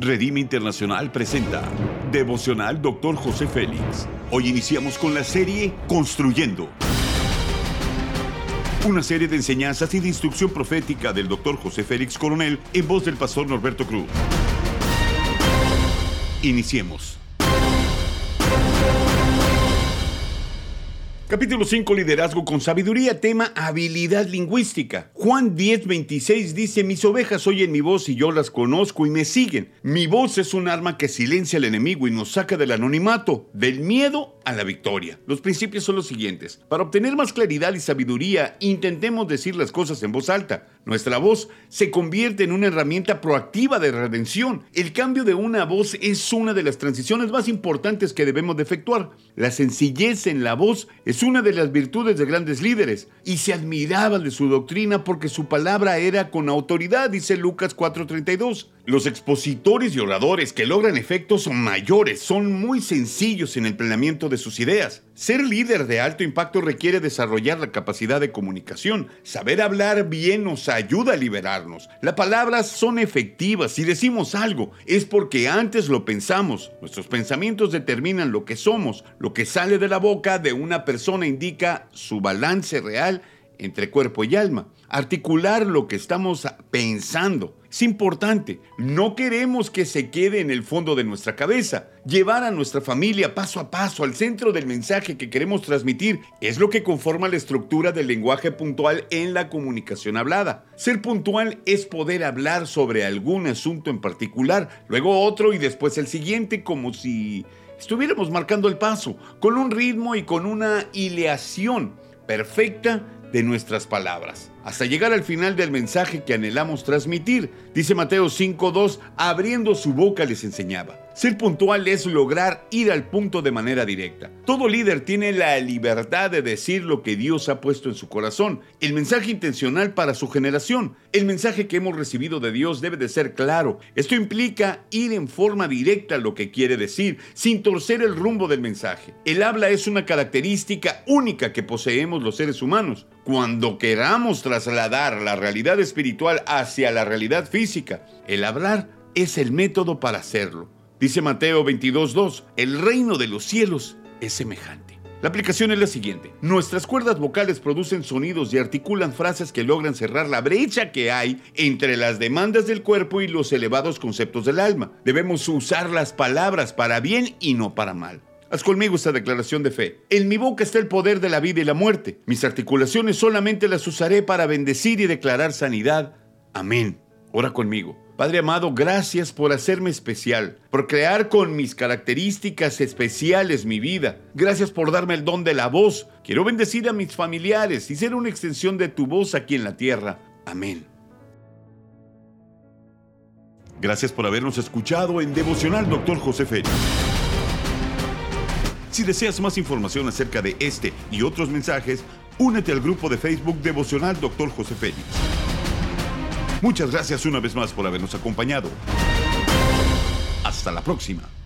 Redime Internacional presenta Devocional Dr. José Félix. Hoy iniciamos con la serie Construyendo. Una serie de enseñanzas y de instrucción profética del Dr. José Félix Coronel en voz del Pastor Norberto Cruz. Iniciemos. Capítulo 5, liderazgo con sabiduría, tema habilidad lingüística. Juan 10:26 dice: mis ovejas oyen mi voz y yo las conozco y me siguen. Mi voz es un arma que silencia al enemigo y nos saca del anonimato, del miedo a la victoria. Los principios son los siguientes. Para obtener más claridad y sabiduría, intentemos decir las cosas en voz alta. Nuestra voz se convierte en una herramienta proactiva de redención. El cambio de una voz es una de las transiciones más importantes que debemos de efectuar. La sencillez en la voz es una de las virtudes de grandes líderes, y se admiraban de su doctrina porque su palabra era con autoridad, dice Lucas 4:32. Los expositores y oradores que logran efectos mayores son muy sencillos en el planeamiento de sus ideas. Ser líder de alto impacto requiere desarrollar la capacidad de comunicación. Saber hablar bien nos ayuda a liberarnos. Las palabras son efectivas. Si decimos algo, es porque antes lo pensamos. Nuestros pensamientos determinan lo que somos. Lo que sale de la boca de una persona indica su balance real entre cuerpo y alma. Articular lo que estamos pensando es importante. No queremos que se quede en el fondo de nuestra cabeza. Llevar a nuestra familia paso a paso al centro del mensaje que queremos transmitir es lo que conforma la estructura del lenguaje puntual en la comunicación hablada. Ser puntual es poder hablar sobre algún asunto en particular, luego otro y después el siguiente, como si estuviéramos marcando el paso, con un ritmo y con una hilación perfecta de nuestras palabras, hasta llegar al final del mensaje que anhelamos transmitir. Dice Mateo 5:2, abriendo su boca les enseñaba. Ser puntual es lograr ir al punto de manera directa. Todo líder tiene la libertad de decir lo que Dios ha puesto en su corazón, el mensaje intencional para su generación. El mensaje que hemos recibido de Dios debe de ser claro. Esto implica ir en forma directa a lo que quiere decir, sin torcer el rumbo del mensaje. El habla es una característica única que poseemos los seres humanos. Cuando queramos trasladar la realidad espiritual hacia la realidad física, el hablar es el método para hacerlo. Dice Mateo 22:2, el reino de los cielos es semejante. La aplicación es la siguiente. Nuestras cuerdas vocales producen sonidos y articulan frases que logran cerrar la brecha que hay entre las demandas del cuerpo y los elevados conceptos del alma. Debemos usar las palabras para bien y no para mal. Haz conmigo esta declaración de fe. En mi boca está el poder de la vida y la muerte. Mis articulaciones solamente las usaré para bendecir y declarar sanidad. Amén. Ora conmigo. Padre amado, gracias por hacerme especial, por crear con mis características especiales mi vida. Gracias por darme el don de la voz. Quiero bendecir a mis familiares y ser una extensión de tu voz aquí en la tierra. Amén. Gracias por habernos escuchado en Devocional Dr. José Félix. Si deseas más información acerca de este y otros mensajes, únete al grupo de Facebook Devocional Dr. José Félix. Muchas gracias una vez más por habernos acompañado. Hasta la próxima.